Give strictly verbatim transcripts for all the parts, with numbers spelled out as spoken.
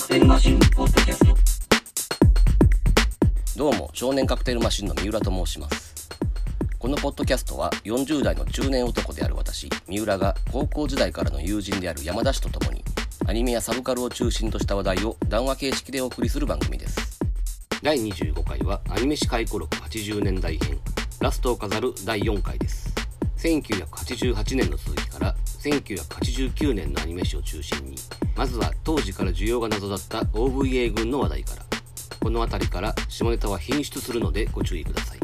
カクテルマシンポッドキャスト。どうも、少年カクテルマシンの三浦と申します。このポッドキャストはよんじゅう代の中年男である私三浦が、高校時代からの友人である山田氏と共にアニメやサブカルを中心とした話題を談話形式でお送りする番組です。だいにじゅうごかいはアニメ史回顧録はちじゅうねんだい編、ラストを飾るだいよんかいです。せんきゅうひゃくはちじゅうはちねんの続きからせんきゅうひゃくはちじゅうきゅうねんのアニメ史を中心に、まずは当時から需要が謎だった オーブイエー 群の話題から。この辺りから下ネタは品質するのでご注意ください。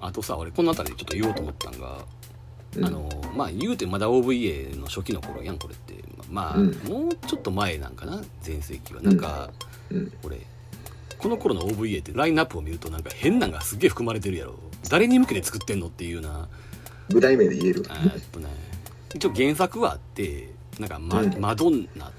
あとさ、俺この辺りでちょっと言おうと思ったんが、うん、あのまあ言うてまだ オーブイエー の初期の頃やん、これって。まあ、うん、もうちょっと前なんかな、全盛期は。なんか、うんうん、俺この頃の オーブイエー ってラインナップを見るとなんか変なんがすげえ含まれてるやろ。誰に向けて作ってんのっていうな。具体名で言える？えっとね、一応原作はあって、なんか、まうん、マドンナ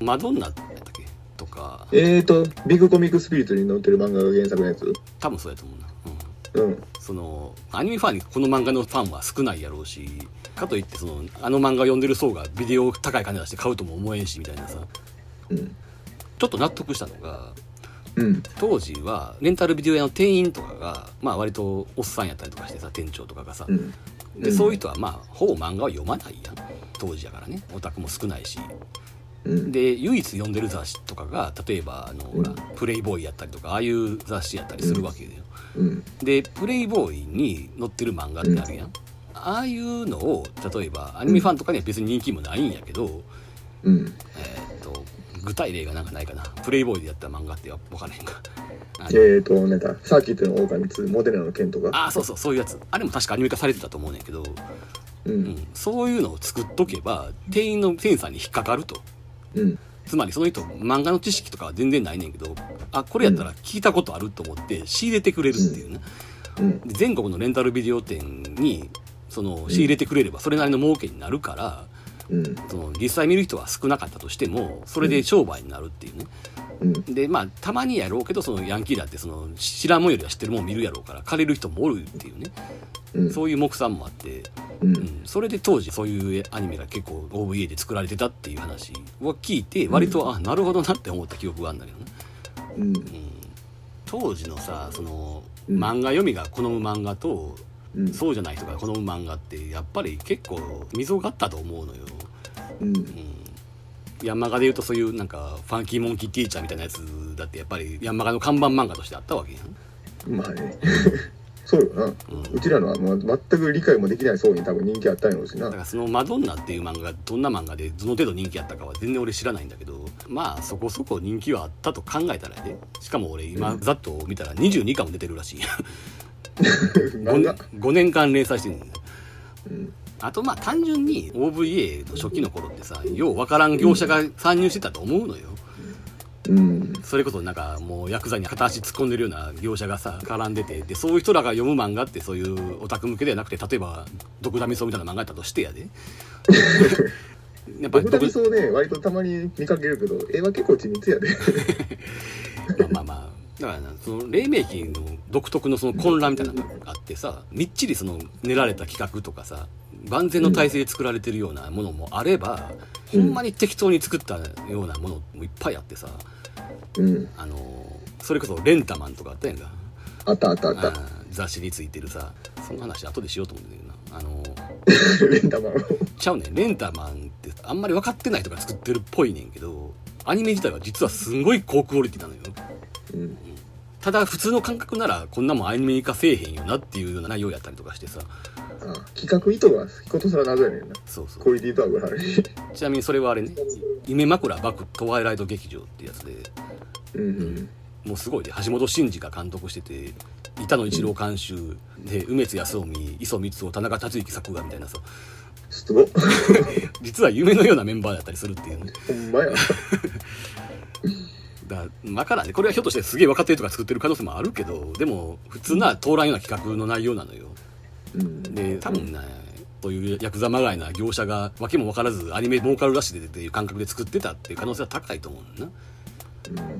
マドンナだったっけとか、えーとビッグコミックスピリットに載ってる漫画が原作のやつ、多分そうやと思うな。うん、そのアニメファンにこの漫画のファンは少ないやろうし、かといってそのあの漫画を読んでる層がビデオを高い金出して買うとも思えんしみたいなさ、うん、ちょっと納得したのが、うん、当時はレンタルビデオ屋の店員とかが、まあ、割とおっさんやったりとかしてさ、店長とかがさ、うん、でそういう人はまあほぼ漫画を読まないやん、当時やからね。オタクも少ないし、うん、で唯一読んでる雑誌とかが例えばあの、うん、ほらプレイボーイやったりとか、ああいう雑誌やったりするわけだよ、うん、でプレイボーイに載ってる漫画ってあるやん、うん、ああいうのを例えばアニメファンとかには別に人気もないんやけど、うん、えー、と具体例がなんかないかな。プレイボーイでやった漫画って分からへんかえーとなんかサーキットの狼ツー、モデルの剣とか、あ、そうそう、そういうやつ。あれも確かアニメ化されてたと思うねんけど、うんうん、そういうのを作っとけば店員の店員さんに引っかかると、うん、つまりその人漫画の知識とかは全然ないねんけど、あ、これやったら聞いたことあると思って仕入れてくれるっていうね、うんうん、全国のレンタルビデオ店にその仕入れてくれればそれなりの儲けになるから、うん、その実際見る人は少なかったとしてもそれで商売になるっていうね、うん、でまあたまにやろうけど、そのヤンキーだってその知らんもんよりは知ってるもん見るやろうから借りる人もおるっていうね、うん、そういう目算もあって、うんうん、それで当時そういうアニメが結構 オーブイエー で作られてたっていう話を聞いて、割と、うん、あ、なるほどなって思った記憶があるんだけどね、うんうん、当時のさ、その漫画読みが好む漫画と、うん、そうじゃない人が好む漫画ってやっぱり結構溝があったと思うのよ、うんうん、ヤンマガでいうとそういうなんかファンキーモンキーティーチャーみたいなやつだってやっぱりヤンマガの看板漫画としてあったわけやん。まあねそうよな、うん、うちらのはもう全く理解もできない層に多分人気あったんやろうしな。だからそのマドンナっていう漫画がどんな漫画でどの程度人気あったかは全然俺知らないんだけど、まあそこそこ人気はあったと考えたらね。しかも俺今ざっと見たらにじゅうにかんも出てるらしいご, ごねんかん連載してるんだよ、うん、あとまあ単純に オーブイエー の初期の頃ってさ、ようわからん業者が参入してたと思うのよ、うん、それこそなんかもう薬剤に片足突っ込んでるような業者がさ絡んでて、でそういう人らが読む漫画ってそういうオタク向けではなくて、例えばドクダミソウみたいな漫画やったとしてやでやっぱドクダミソウね、割とたまに見かけるけど絵は結構緻密やでまあまあまあだからな、その黎明期の独特のその混乱みたいなのがあってさ、みっちりその練られた企画とかさ、万全の体制で作られてるようなものもあれば、うん、ほんまに適当に作ったようなものもいっぱいあってさ、うん、あのそれこそレンタマンとかあったやんか。あったあったあった。雑誌についてるさ、その話後でしようと思うんだけどな。あのレンタマンちゃうねん。レンタマンってあんまり分かってない人が作ってるっぽいねんけど、アニメ自体は実はすんごい高クオリティなのよ。うん、ただ普通の感覚ならこんなもんアニメ化せえへんよなっていうような内容やったりとかしてさ、ああ企画意図がことすら謎やねんな。そうそう、クオリティとはぐらいちなみにそれはあれね、夢枕バクトワイライト劇場ってやつで、うんうんうん、もうすごいで、橋本真二が監督してて、板野一郎監修、うん、で梅津康臣、磯光雄、田中達之作画みたいなさ、すごっ実は夢のようなメンバーだったりするっていうね。ほんまやだまからね、これはひょっとしてすげえ若手とか作ってる可能性もあるけど、でも普通な通らんような企画の内容なのよ、うん、で多分ね、そういうヤクザまがいな業者が訳も分からずアニメ儲かるらしいでっていう感覚で作ってたっていう可能性は高いと思うんだな、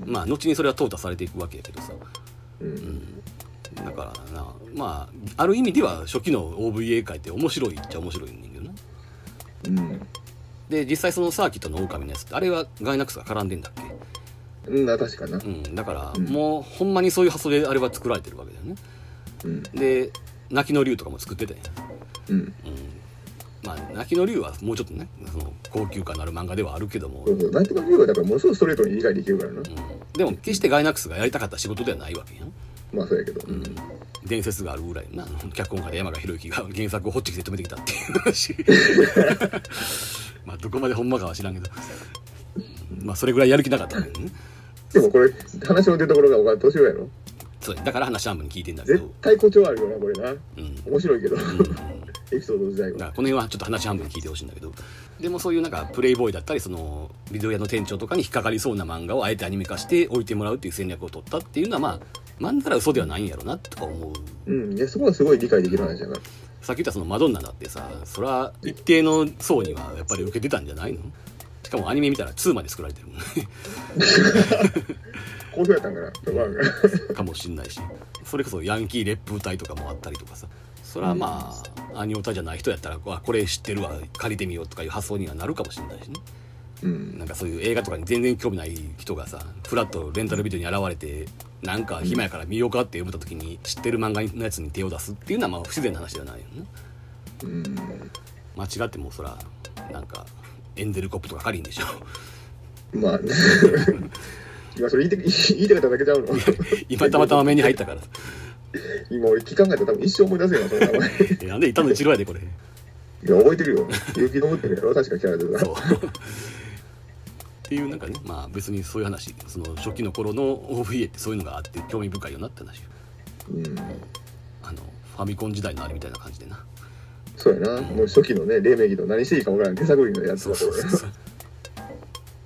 うん、まあ後にそれは淘汰されていくわけやけどさ、うんうん、だからな、まあある意味では初期の オーブイエー 界って面白いっちゃ面白いんだけどな、うん、で実際そのサーキットの狼のやつってあれはガイナックスが絡んでんだっけ、うん、確かな、うん、だから、うん、もうほんまにそういう発想であれは作られてるわけだよね、うん、で泣きの竜とかも作ってたんや、うんうん、まあ泣きの竜はもうちょっとねその高級感のある漫画ではあるけども、そうそう泣きの竜はだからものすごいストレートに理解できるからな、うん、でも決してガイナックスがやりたかった仕事ではないわけやん、まあそうやけど、うん、伝説があるぐらいな脚本家山賀博之が原作をホッチキスで止めてきたっていう話まあどこまでほんまかは知らんけどまあそれぐらいやる気なかったんだけどねでもこれ話の出所がお前年上やろ、そうだから話半分に聞いてんだけど絶対誇張あるよなこれな、うん、面白いけど、うんうん、エピソード自体はだからこの辺はちょっと話半分に聞いてほしいんだけど、でもそういうなんかプレイボーイだったりそのビデオ屋の店長とかに引っかかりそうな漫画をあえてアニメ化して置いてもらうっていう戦略を取ったっていうのはまあまんざら嘘ではないんやろなとか思う、うん、いやそこはすごい理解できる話だから、うん、さっき言ったそのマドンナだってさ、それは一定の層にはやっぱり受けてたんじゃないの、しかもアニメ見たらツーまで作られてるもんね好評やったんかなかもしんないし、それこそヤンキー烈風隊とかもあったりとかさ、それはまあアニオタじゃない人やったらこれ知ってるわ借りてみようとかいう発想にはなるかもしんないしね、うん、なんかそういう映画とかに全然興味ない人がさフラッとレンタルビデオに現れてなんか暇やから見ようかって読んだ時に知ってる漫画のやつに手を出すっていうのはまあ不自然な話ではないよね、うん、間違ってもそらなんかエンゼルコップとかカリンでしょまあ今それ言いて言いたかっただけちゃうの今たまたま目に入ったから今俺期間外で多分一生思い出せんよその名前なんで板野一郎やでこれ、いや覚えてるよ勇気の持ってるやろ確か聞かれてるからっていうなんかね、まあ別にそういう話その初期の頃の オーブイエー ってそういうのがあって興味深いよなって話、うん、あのファミコン時代のあれみたいな感じでな、そうやな、うん、もう初期のね黎明期の何していいか分からん手探りのやつだと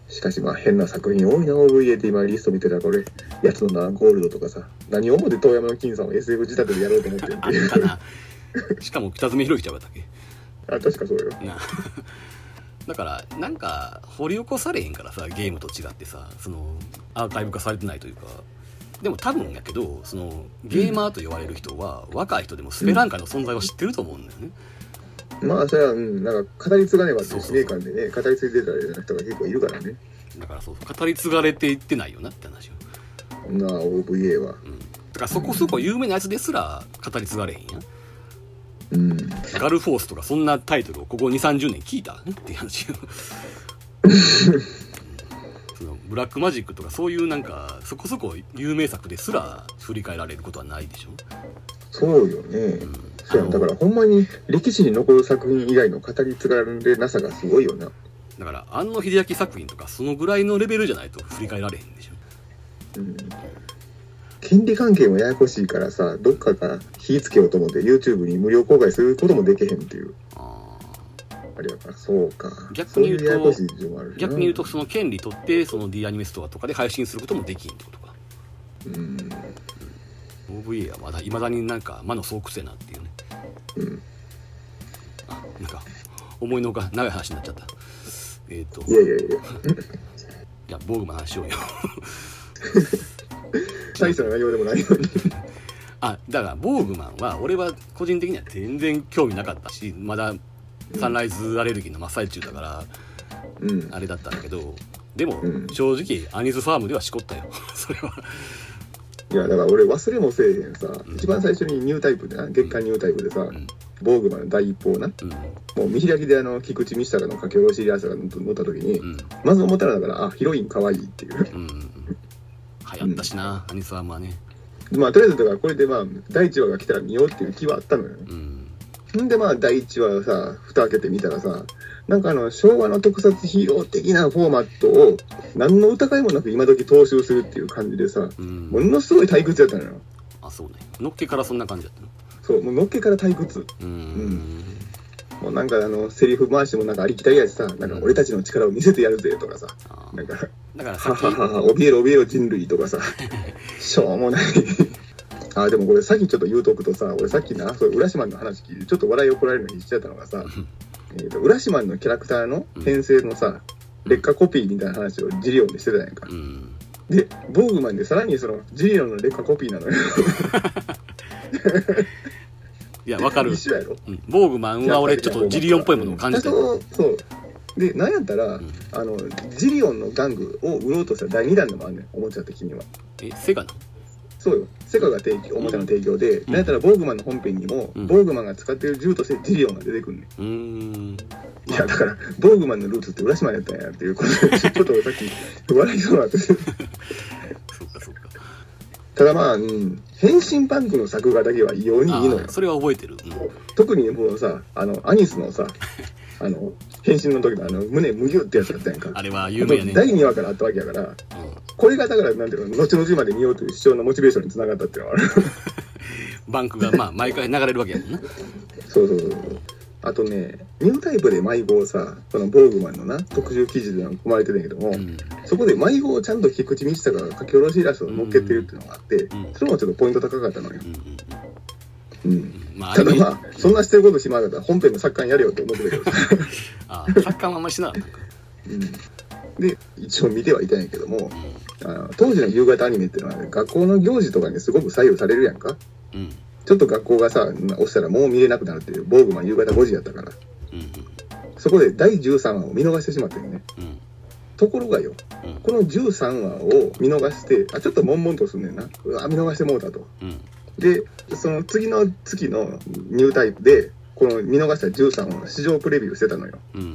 しかしまあ変な作品多いな オーブイエー って今リスト見てたらこれやつのなゴールドとかさ何を思って遠山の金さんを エスエフ 仕立てでやろうと思ってるっていうしかも北爪博之ちゃうだっけ、あ確かそうよなだからなんか掘り起こされへんからさゲームと違ってさそのアーカイブ化されてないというか、でも多分やけどそのゲーマーと言われる人は、うん、若い人でもスペランカの存在を知ってると思うんだよね、うん、まあそれは、うん、なんか語り継がねばって使命感でね語り継いでた人が結構いるからね、だからそうそう語り継がれていってないよなって話はなあ オーブイエー は、うん、だからそこそこ有名なやつですら語り継がれへんや、うん、ガルフォースとかそんなタイトルをここ にじゅうさんじゅうねん聞いたっていう話そのブラックマジックとかそういうなんかそこそこ有名作ですら振り返られることはないでしょ、そうよね、うん、そうだからほんまに歴史に残る作品以外の語り継がれなさがすごいよな、だから庵野秀明作品とかそのぐらいのレベルじゃないと振り返られへんでしょ、うん、権利関係もややこしいからさどっかから火つけようと思って YouTube に無料公開することもできへんっていう、ああれやからそうか逆に言うとややこしい事情もある、逆に言うとその権利取ってその D アニメストアとかで配信することもできへんってことか、うん、うん、オーブイエー はまだいまだになんか魔の巣窟やなっていうね、うん、あなんか思いのほか長い話になっちゃった、えーといやいやいやじゃあボーグマン話しようよ大した内容でもないようにあだからボーグマンは俺は個人的には全然興味なかったしまだサンライズアレルギーの真っ最中だから、うん、あれだったんだけどでも、うん、正直アニズファームではしこったよそれは。いやだから俺忘れもせえへんさ、うん、一番最初にニュータイプでな月刊ニュータイプでさ、うん、ボーグマンの第一報な、うん、もう見開きであの菊池美久の書き下ろしやつが載った時に、うん、まず思ったらだからあヒロイン可愛いっていう、うん流行ったしな、うん、アニスワームはね、まあとりあえずだからこれでまあだいいちわが来たら見ようっていう気はあったのよ、うん、んでまあだいいちわさ蓋開けてみたらさなんかあの昭和の特撮ヒーロー的なフォーマットを何の疑いもなく今時踏襲するっていう感じでさ、うん、ものすごい退屈やったのよ、あそうねのっけからそんな感じだったの、そうもうのっけから退屈、うん、うんもうなんかあのセリフ回してもなんかありきたりやしさなんか俺たちの力を見せてやるぜとかさ、うん、なんかだからさっきははは怯えろ怯えろ人類とかさしょうもないあでもこれさっきちょっと言うとくとさ俺さっきなそれウラシマンの話聞いてちょっと笑いをこられるのにしちゃったのがさえとウラシマンのキャラクターの編成のさ、うん、劣化コピーみたいな話をジリオンでしてたやんか、うん、でボーグマンでさらにそのジリオンの劣化コピーなのよいや分かる、一緒やろ、うん、ボーグマンは俺ちょっとジリオンっぽいものを感じてる。そうで、なんやったら、うん、あのジリオンの玩具を売ろうとしただいにだんでもあんねん、おもちゃ的には。え、セガの？そうよ、セガが提供、おもちゃの提供で、うん、なんやったらボーグマンの本編にも、うん、ボーグマンが使ってる銃としてジリオンが出てくんねん。うーん、いやだからボーグマンのルーツって浦島やったんやっていうことでちょっとさっき笑いそうなってそうかそうか。ただまあ、うん、変身パンクの作画だけは異様にいいのよ。それは覚えてる、うん、特にもうさ、あのアニスのさあの変身の時のあの胸むぎゅってやつだったやんか。あれは有名やね。だいにわからあったわけやから、うん、これがだからなんていうの、後々まで見ようという主張のモチベーションにつながったっていうのはあるバンクがまあ毎回流れるわけやもんなそうそうそうそう。あとね、ニュータイプで迷子をさ、このボーグマンのな特集記事で含まれてたんやけども、うん、そこで迷子をちゃんと菊池道隆が書き下ろしイラストを載っけてるっていうのがあって、うん、それもちょっとポイント高かったのよ、うんうん。まあ、ただまあ、そんなしてることしまうから本編の作家にやれよって思ってたけどああ、作家はあんまりしなかったか、うん、で、一応見てはいたんやけども、あの当時の夕方アニメっていうのは、ね、学校の行事とかにすごく左右されるやんか、うん、ちょっと学校がさ、押したらもう見れなくなるっていう、ボーグマン夕方ごじやったから、うんうん、そこでだいじゅうさんわを見逃してしまったよね、うん、ところがよ、うん、このじゅうさんわを見逃して、あ、ちょっと悶々とすんねんな、うわ見逃してもうたと、うん、で、その次の月のニュータイプでこの見逃したじゅうさんわの試乗プレビューしてたのよ、うん。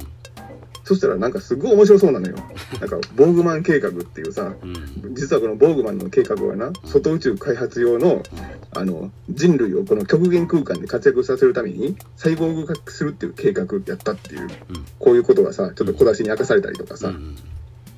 そしたらなんかすごい面白そうなのよなんかボーグマン計画っていうさ、うん、実はこのボーグマンの計画はな、外宇宙開発用の、あの人類をこの極限空間で活躍させるために細胞化するっていう計画やったっていう、うん、こういうことがさちょっと小出しに明かされたりとかさ、うん、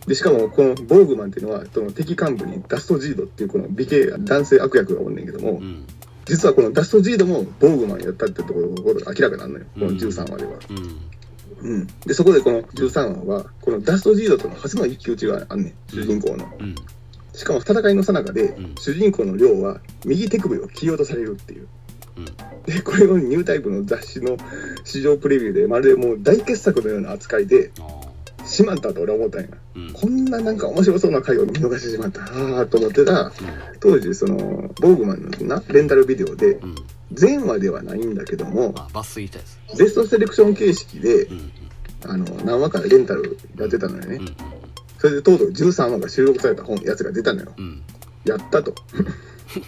でしかもこのボーグマンっていうのはその敵幹部にダストジードっていうこの美形男性悪役がおんねんけども、うん、実はこのダストジードもボーグマンやったってところが明らかになるのよ、このじゅうさんわでは、うんうん、うん、でそこでこのじゅうさんわはこのダストジードとの初の一騎打ちがあんねん、主人公の、うん、しかも戦いの最中で、うん、主人公のリョウは右手首を切り落とされるっていう、うん、でこれをニュータイプの雑誌の試乗プレビューでまるでもう大傑作のような扱いでしまったと俺は思ったんや、うん、こんななんか面白そうな回を見逃してしまったなと思ってた、うん、当時そのボーグマンのなレンタルビデオで、うん、前話ではないんだけども、まあ、抜粋したやつ、ベストセレクション形式で、うん、あの何話かレンタルやってたのよね、うん、それでとうとうじゅうさんわが収録された本やつが出たのよ、うん、やったと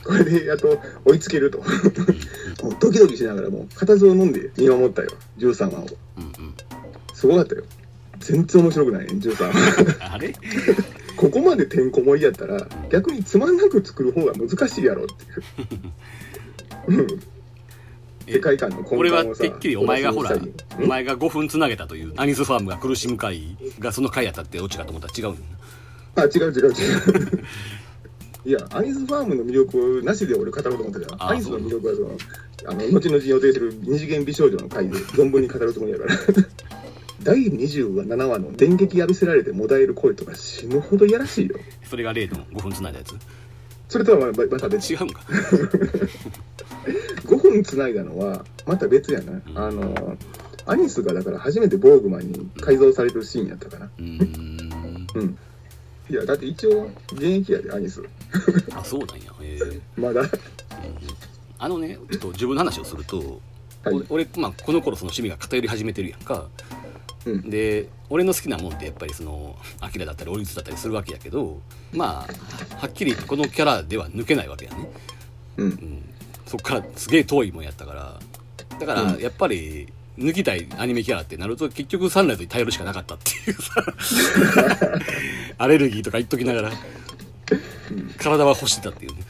これでやっと追いつけるともうドキドキしながらもう固唾を飲んで見守ったよじゅうさんわを、うんうん、すごかったよ、全然面白くないねじゅうさんわあれここまでてんこ盛りやったら逆につまんなく作る方が難しいやろっていう、うん、世界観の根幹をさ、てっきりお前がほら、お前がごふんつなげたというアニスファームが苦しむ回がその回やったってオチかと思ったら違う。あ、違う違う違ういや、アニスファームの魅力なしで俺語ろうと思ってたよ。アニスの魅力はそのあの後々予定する二次元美少女の回で存分に語るつもりやからだいにじゅうななわの電撃浴びせられてもだえる声とか死ぬほどいやらしいよ。それが例のごふんつないだやつ。それとはまた別。違うんかごふんつないだのはまた別やな、うん、あのアニスがだから初めてボーグマンに改造されるシーンやったかな、うんうん。いやだって一応現役やでアニスあ、そうなんや、えー、まだ、うん、あのね、ちょっと自分の話をすると俺、まあ、この頃その趣味が偏り始めてるやんか、うん、で俺の好きなもんってやっぱりそのアキラだったりオリツだったりするわけやけど、まあはっきりこのキャラでは抜けないわけやね、うん、うん、そっからすげえ遠いもんやったからだからやっぱり抜きたいアニメキャラってなると結局サンライズに頼るしかなかったっていうさアレルギーとか言っときながら体は欲してたっていうね。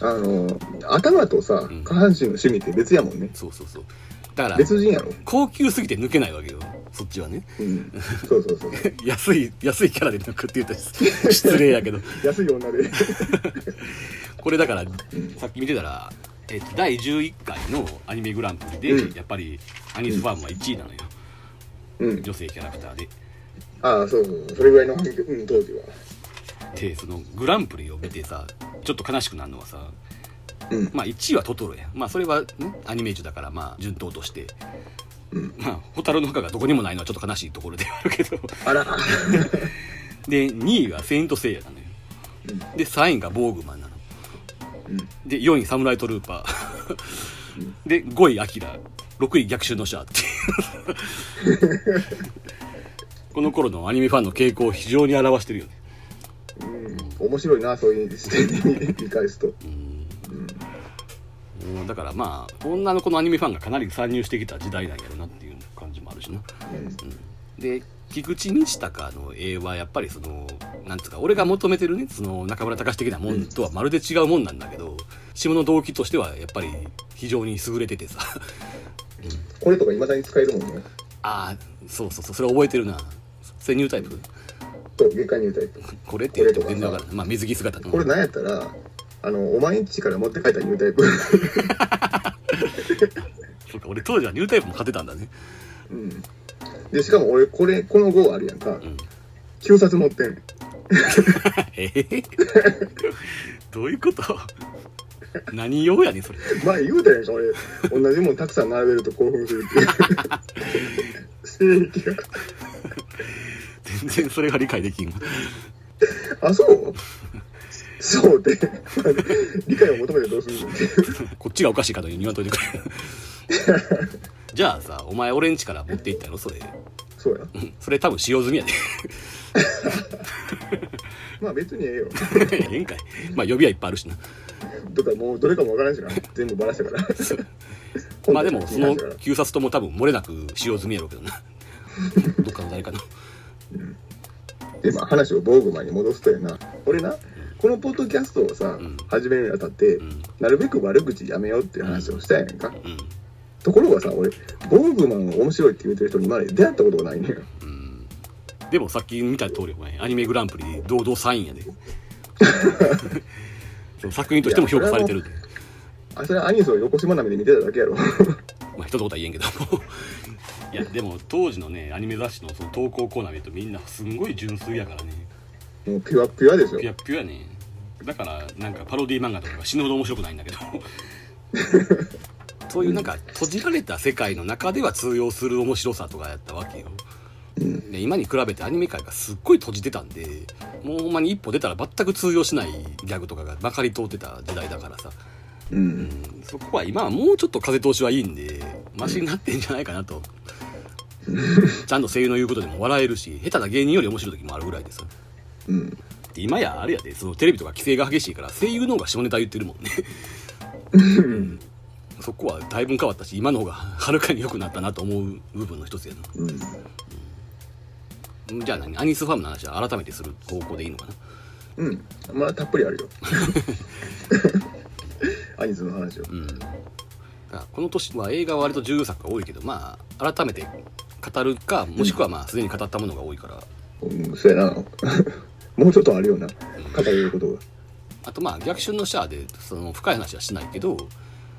あの頭とさ、うん、下半身の趣味って別やもんね。そうそうそう、だから別人やろ。高級すぎて抜けないわけよそっちはね、うん、そうそうそう安い安いキャラで抜くって言ったら失礼やけど安い女でこれだからさっき見てたら、えっと、だいじゅういっかいのアニメグランプリで、うん、やっぱりアニスファームはいちいなのよ、うん、女性キャラクターで。ああ、そうそう、それぐらいの、うん、当時は。でそのグランプリを見てさちょっと悲しくなるのはさ、うん、まあいちいはトトロや、まあそれは、ね、アニメージュだからまあ順当として、うん、まあホタルの他がどこにもないのはちょっと悲しいところではあるけどあらでにいはセイントセイヤなのよ、うん、でさんいがボーグマンなの、うん、でよんいサムライトルーパーでごいアキラ、ろくい逆襲のシャーってこの頃のアニメファンの傾向を非常に表してるよね。うん、面白いな、そういう視点で見返すと。うん、うん、だからまあ女の子のアニメファンがかなり参入してきた時代なんやろなっていう感じもあるしな。うんうん、で菊池道隆の絵はやっぱりそのなんつうか俺が求めてるねその中村隆的なもんとはまるで違うもんなんだけど、うん、下の動機としてはやっぱり非常に優れててさ、うん、これとか未だに使えるもんね。ああそうそうそう、それ覚えてるな。それニュータイプ、そう限界ニュータイプこれって言うと全然分からない。まあ水着姿これなんやったらあのお前んちから持って帰ったニュータイプそうか、俺当時はニュータイプも買ってたんだね。うん、でしかも俺これこの号あるやんか、うん、きゅうさつ持ってんえー、どういうこと？何用やねんそれ。まあ言うたやんか、俺同じもんたくさん並べると興奮するっていう性癖が全然それが理解できんあ、そうそうで理解を求めてどうするのこっちがおかしいかと言わんといてくれじゃあさ、お前俺ん家から持っていったのそれ。そうや、うん、それ多分使用済みやでまあ別にええよええんかい。まあ予備はいっぱいあるしな。とかもうどれかもわからんしな、全部バラしたからまあでもそのきゅうさつとも多分漏れなく使用済みやろうけどなどっかの誰かなうん、でまあ話を防具前に戻すとやな、俺なこのポッドキャストをさ、うん、始めるにあたって、うん、なるべく悪口やめようっていう話をしたやんか、うん、ところがさ俺防具マン面白いって言ってる人にまで出会ったことがないねん、うん、でもさっき見た通りお前アニメグランプリ堂々さんいやでその作品としても評価されてるって。あ、それはアニソンを横島並みで見てただけやろまあ一言は言えんけどもいやでも当時のねアニメ雑誌 の, その投稿コーナー見るとみんなすんごい純粋やからね。もうピュアピュアでしょ。ピュアピュアね。だからなんかパロディ漫画とかが死ぬほど面白くないんだけどそういうなんか閉じられた世界の中では通用する面白さとかやったわけよ、うん、で今に比べてアニメ界がすっごい閉じてたんでもうほんまに一歩出たら全く通用しないギャグとかがまかり通ってた時代だからさ、うんうん、そこは今はもうちょっと風通しはいいんでマシになってんじゃないかなと、うんちゃんと声優の言うことでも笑えるし下手な芸人より面白い時もあるぐらいでさ、うん、で今やあれやでそのテレビとか規制が激しいから声優の方が下ネタ言ってるもんね、うん、そこはだいぶ変わったし今の方がはるかに良くなったなと思う部分の一つやな、うんうん、じゃあ何アニスファームの話は改めてする方向でいいのかな。うんまあたっぷりあるよアニスの話を、うん、この年は映画は割と重要作が多いけどまあ改めて語るかもしくはまあすでに語ったものが多いから、うん、そうやなもうちょっとあるような語ることが。あとまあ逆襲のシャアでその深い話はしないけど、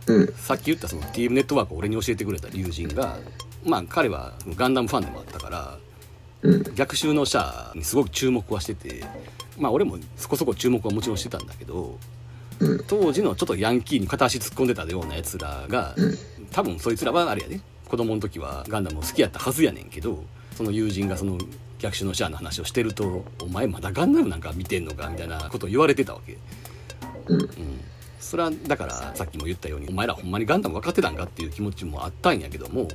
うん、さっき言ったその ティーエム ネットワークを俺に教えてくれた友人がまあ彼はガンダムファンでもあったから、うん、逆襲のシャアにすごく注目はしててまあ俺もそこそこ注目はもちろんしてたんだけど、うん、当時のちょっとヤンキーに片足突っ込んでたようなやつらが、うん、多分そいつらはあれやね子供の時はガンダムを好きやったはずやねんけどその友人がその逆襲のシャアの話をしてるとお前まだガンダムなんか見てんのかみたいなことを言われてたわけ、うんうん、それはだからさっきも言ったようにお前らほんまにガンダム分かってたんかっていう気持ちもあったんやけども、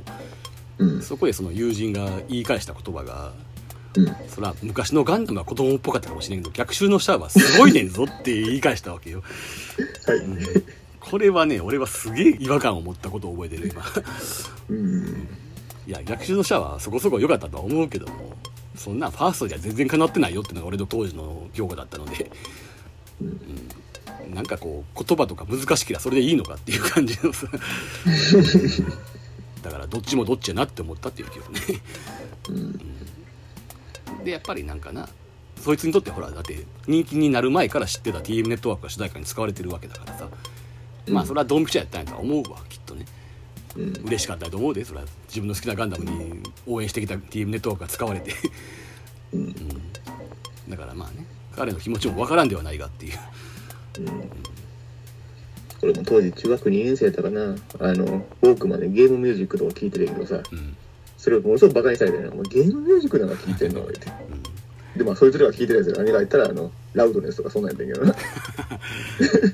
うん、そこでその友人が言い返した言葉が、うん、そら昔のガンダムは子供っぽかったかもしれんけど逆襲のシャアはすごいねんぞって言い返したわけよ、はいうんこれはね、俺はすげえ違和感を持ったことを覚えてる今、うん、いや、逆襲のシャアはそこそこ良かったとは思うけどもそんなファーストじゃ全然かなってないよってのが俺の当時の評価だったので、うんうん、なんかこう、言葉とか難しけりゃそれでいいのかっていう感じのさだからどっちもどっちやなって思ったっていう記憶ね、うん、で、やっぱりなんかなそいつにとってほら、だって人気になる前から知ってた ティーエム ネットワークが主題歌に使われてるわけだからさまあそれはドンピシャやったんやと思うわきっとね、うん、嬉しかったと思うでそれは自分の好きなガンダムに応援してきた ティーエム ネットワークが使われて、うん、だからまあね彼の気持ちも分からんではないがっていう、うんうん、これも当時中学にねん生だったかなあのウォークマンでゲームミュージックとか聴いてるけどさ、うん、それをものすごくバカにされてるのもうゲームミュージックなんか聴いてんのって、うん、でまあそいつらが聴いてるやつが何が言ったらあのラウドネスとかそんなんやったんやけど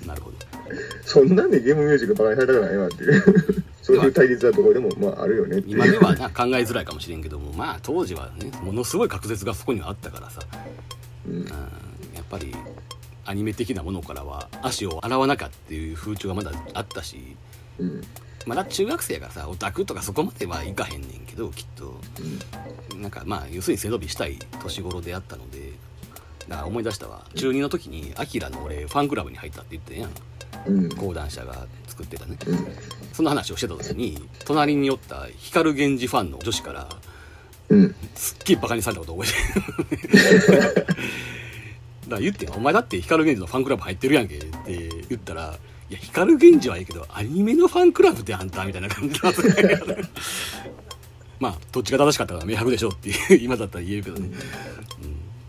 ななるほどそんなんでゲームミュージックバカにされたくないなっていうそういう対立はどこでもまああるよねっていう。今ではな考えづらいかもしれんけども、まあ当時はねものすごい隔絶がそこにはあったからさ、うん、やっぱりアニメ的なものからは足を洗わなかっていう風潮がまだあったし、うん、まだ中学生やからさオタクとかそこまではいかへんねんけどきっと、うん、なんかまあ要するに背伸びしたい年頃であったので、だから思い出したわ、中にの時にアキラの俺ファンクラブに入ったって言ってんやん、うん、講談社が作ってたね、うん、その話をしてた時に隣におった光源氏ファンの女子から、うん、すっげえバカにされたこと覚えてるだから言ってお前だって光源氏のファンクラブ入ってるやんけって言ったら、いや光源氏はいいけどアニメのファンクラブってあんたみたいな感じだったまあどっちが正しかったから明白でしょっていう今だったら言えるけどね、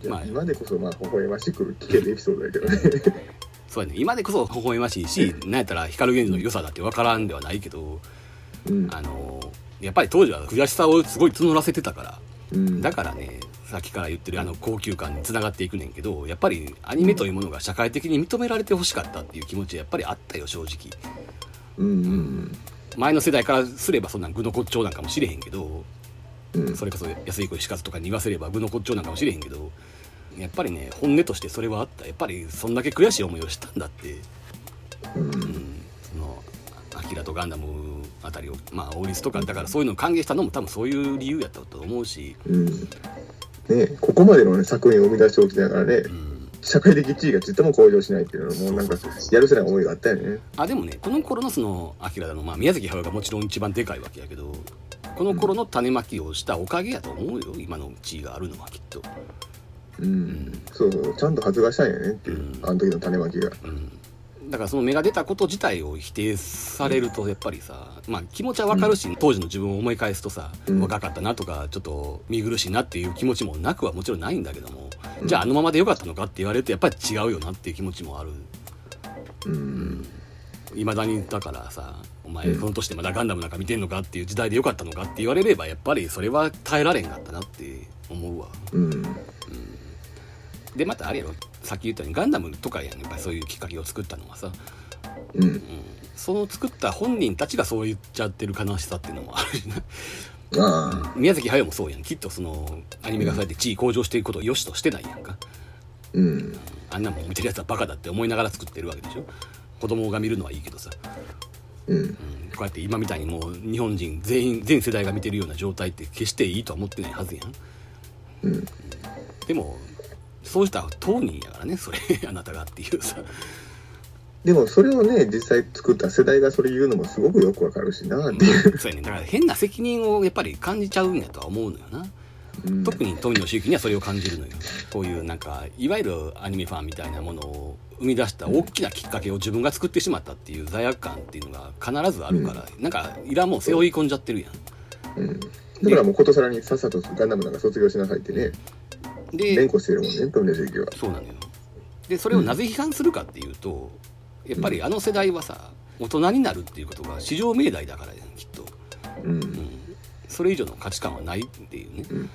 うん、まあ今でこそまあ微笑ましく聞けるエピソードだけどねそうね、今でこそ微笑ましいし、なんやったら光源氏の良さだって分からんではないけど、うん、あのやっぱり当時は悔しさをすごい募らせてたから、うん、だからねさっきから言ってるあの高級感につながっていくねんけど、やっぱりアニメというものが社会的に認められてほしかったっていう気持ちはやっぱりあったよ正直、うんうんうん、前の世代からすればそんなん具の骨頂なんかもしれへんけど、うん、それこそ安井子石和とかに言わせれば具の骨頂なんかもしれへんけど、やっぱりね本音としてそれはあった。やっぱりそんだけ悔しい思いをしたんだって、うんうん、そのアキラとガンダムあたりをまあ王立とかだからそういうのを歓迎したのも多分そういう理由やったと思うし、うんね、ここまでの、ね、作品を生み出しておきながらね、うん、社会的地位がちっとも向上しないっていうのもなんかやるせない思いがあったよね。あでもねこの頃のそのアキラの、まあ、宮崎駿がもちろん一番でかいわけやけど、この頃の種まきをしたおかげやと思うよ、今の地位があるのはきっと。うんうん、そうそうちゃんと発芽したんやねっていう、うん、あの時の種まきが、うん、だからその芽が出たこと自体を否定されるとやっぱりさ、まあ気持ちは分かるし、うん、当時の自分を思い返すとさ、うん、若かったなとかちょっと見苦しいなっていう気持ちもなくはもちろんないんだけども、うん、じゃああのままでよかったのかって言われるとやっぱり違うよなっていう気持ちもある。いま、うん、だにだからさお前この年でまだガンダムなんか見てんのかっていう時代でよかったのかって言われればやっぱりそれは耐えられんかったなって思うわ。うん、うんでまたあれやろ、さっき言ったようにガンダムとかやん、やっぱりそういうきっかけを作ったのはさ、うんうん、その作った本人たちがそう言っちゃってる悲しさっていうのもあるしなあ、うん、宮崎駿もそうやんきっと。そのアニメがそうやって地位向上していくことを良しとしてないやんか、うん、あんなもん見てるやつはバカだって思いながら作ってるわけでしょ。子供が見るのはいいけどさ、うんうん、こうやって今みたいにもう日本人全員全世代が見てるような状態って決していいとは思ってないはずやん、うんうん、でもそうした当人やからねそれあなたがっていうさ。でもそれをね実際作った世代がそれ言うのもすごくよくわかるしなっていう、うん、そうやね。だから変な責任をやっぱり感じちゃうんやとは思うのよな、うん、特に富野周期にはそれを感じるのよ。こういうなんかいわゆるアニメファンみたいなものを生み出した大きなきっかけを自分が作ってしまったっていう罪悪感っていうのが必ずあるから、うん、なんかいらんもん背負い込んじゃってるやん、うん、だからもうことさらにさっさとガンダムなんか卒業しなさいってね、うんで連呼してるもんね、富野周期は。そうなのよ。でそれをなぜ批判するかっていうと、うん、やっぱりあの世代はさ大人になるっていうことが至上命題だからねきっと、うんうん、それ以上の価値観はないっていうね、うん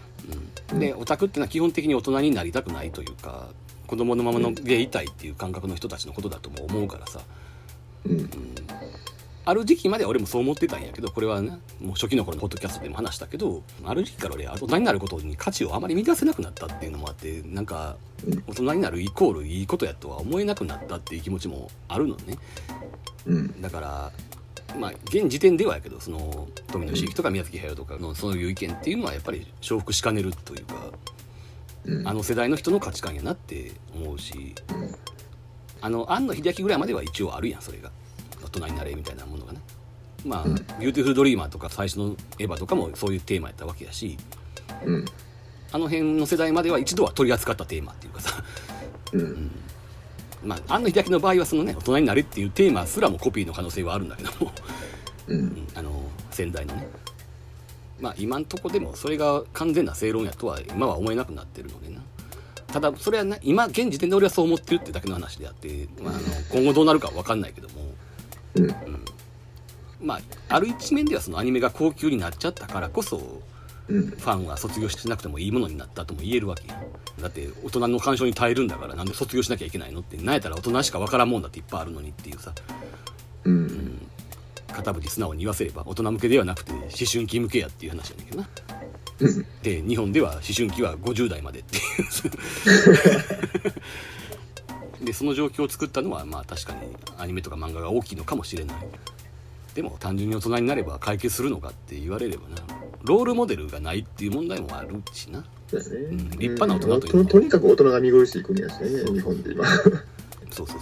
うん、でオタクってのは基本的に大人になりたくないというか子供のままのでいたいっていう感覚の人たちのことだとも思うからさ、うんうん、ある時期まで俺もそう思ってたんやけど、これはねもう初期の頃のポッドキャストでも話したけど、ある時期から俺大人になることに価値をあまり見出せなくなったっていうのもあって、なんか大人になるイコールいいことやとは思えなくなったっていう気持ちもあるのね、うん、だからまあ現時点ではやけどその富野周期とか宮崎駿とかのそういう意見っていうのはやっぱり承服しかねるというか、うん、あの世代の人の価値観やなって思うし、うん、あの庵野秀明ぐらいまでは一応あるやんそれが大人になれみたいなものがね。まあ、うん、ビューティフルドリーマーとか最初のエヴァとかもそういうテーマやったわけやし、うん、あの辺の世代までは一度は取り扱ったテーマっていうかさ、うんうん、まあ庵野秀明の場合はそのね大人になれっていうテーマすらもコピーの可能性はあるんだけども、うんうん、あの先代のね、まあ今んとこでもそれが完全な正論やとは今は思えなくなってるのでな。ただそれは、ね、今現時点で俺はそう思ってるってだけの話であって、まあ、あの今後どうなるかは分かんないけども。うんうん、まあある一面ではそのアニメが高級になっちゃったからこそ、うん、ファンは卒業しなくてもいいものになったとも言えるわけよ。だって大人の干渉に耐えるんだから、なんで卒業しなきゃいけないのって、なんやったら大人しか分からんもんだっていっぱいあるのにっていうさ、うんうん、片渕素直に言わせれば大人向けではなくて思春期向けやっていう話なんだけどな。うん、で日本では思春期はごじゅうだいまでっていうでその状況を作ったのはまあ確かにアニメとか漫画が大きいのかもしれない。でも単純に大人になれば解決するのかって言われればな、ロールモデルがないっていう問題もあるしな。そうですね、うん、立派な大人というのは、うん、と, とにかく大人が見苦しい国ですね、日本で今そうそうそう、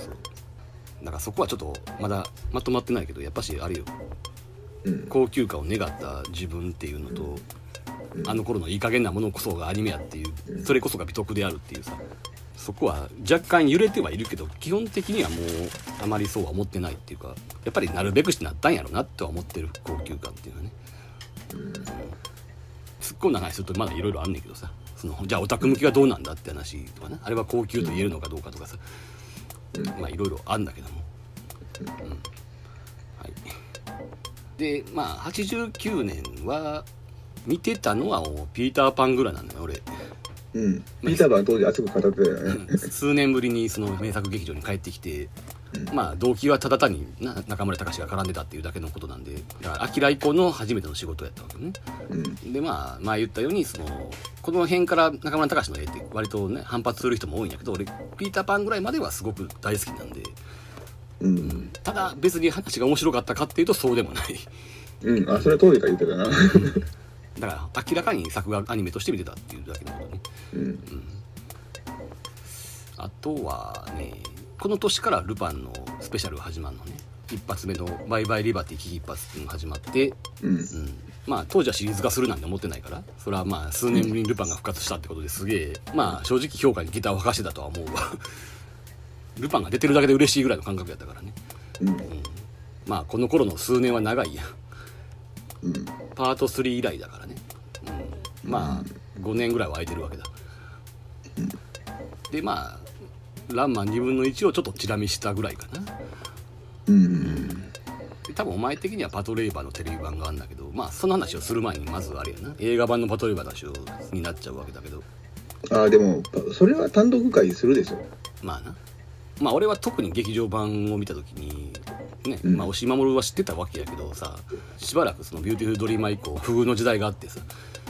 だからそこはちょっとまだまとまってないけど、やっぱしあれよ、うん、高級感を願った自分っていうのと、うん、あの頃のいい加減なものこそがアニメやっていう、うん、それこそが美徳であるっていうさ、そこは若干揺れてはいるけど、基本的にはもうあまりそうは思ってないっていうか、やっぱりなるべくしてなったんやろなとは思ってる、高級感っていうのはね。突っ込んだ話するとまだいろいろあんねんけどさ、そのじゃあオタク向きがどうなんだって話とかね、あれは高級と言えるのかどうかとかさ、うん、まあいろいろあんだけども、うん、はい、でまあはちじゅうきゅうねんは見てたのはピーターパンぐらいなんだよ俺。うん、ピーターパン当時熱く語ってたよね。数年ぶりにその名作劇場に帰ってきて、うん、まあ動機はただ単にな中村隆が絡んでたっていうだけのことなんで、だからアキラ以降の初めての仕事やったわけね、うん、でまあ前言ったようにそのこの辺から中村隆の絵って割とね反発する人も多いんやけど、俺ピーターパンぐらいまではすごく大好きなんで、うんうん、ただ別に話が面白かったかっていうとそうでもない。うん、あそれ当時から言ってたなだから明らかに作画アニメとして見てたっていうだけのことね、うんうん、あとはねこの年からルパンのスペシャルが始まるのね。一発目のバイバイリバティ危機一発っていうのが始まって、うんうん、まあ当時はシリーズ化するなんて思ってないから、それはまあ数年ぶりにルパンが復活したってことですげえ、まあ正直評価にギターを吐かしてたとは思うわルパンが出てるだけで嬉しいぐらいの感覚やったからね、うんうん、まあこの頃の数年は長いやん、うん、パートスリー以来だからね、うん、まあごねんぐらいは空いてるわけだ、うん、でまあランマにぶんのいちをちょっとチラ見したぐらいかな、うんうん、で多分お前的にはパトレイバーのテレビ版があるんだけど、まあその話をする前にまずあれやな、映画版のパトレイバーの話になっちゃうわけだけど、ああでもそれは単独会するでしょ。まあな、まあ俺は特に劇場版を見た時にね、うん、まあ押井守は知ってたわけやけどさ、しばらくそのビューティフルドリーマー以降不遇の時代があってさ、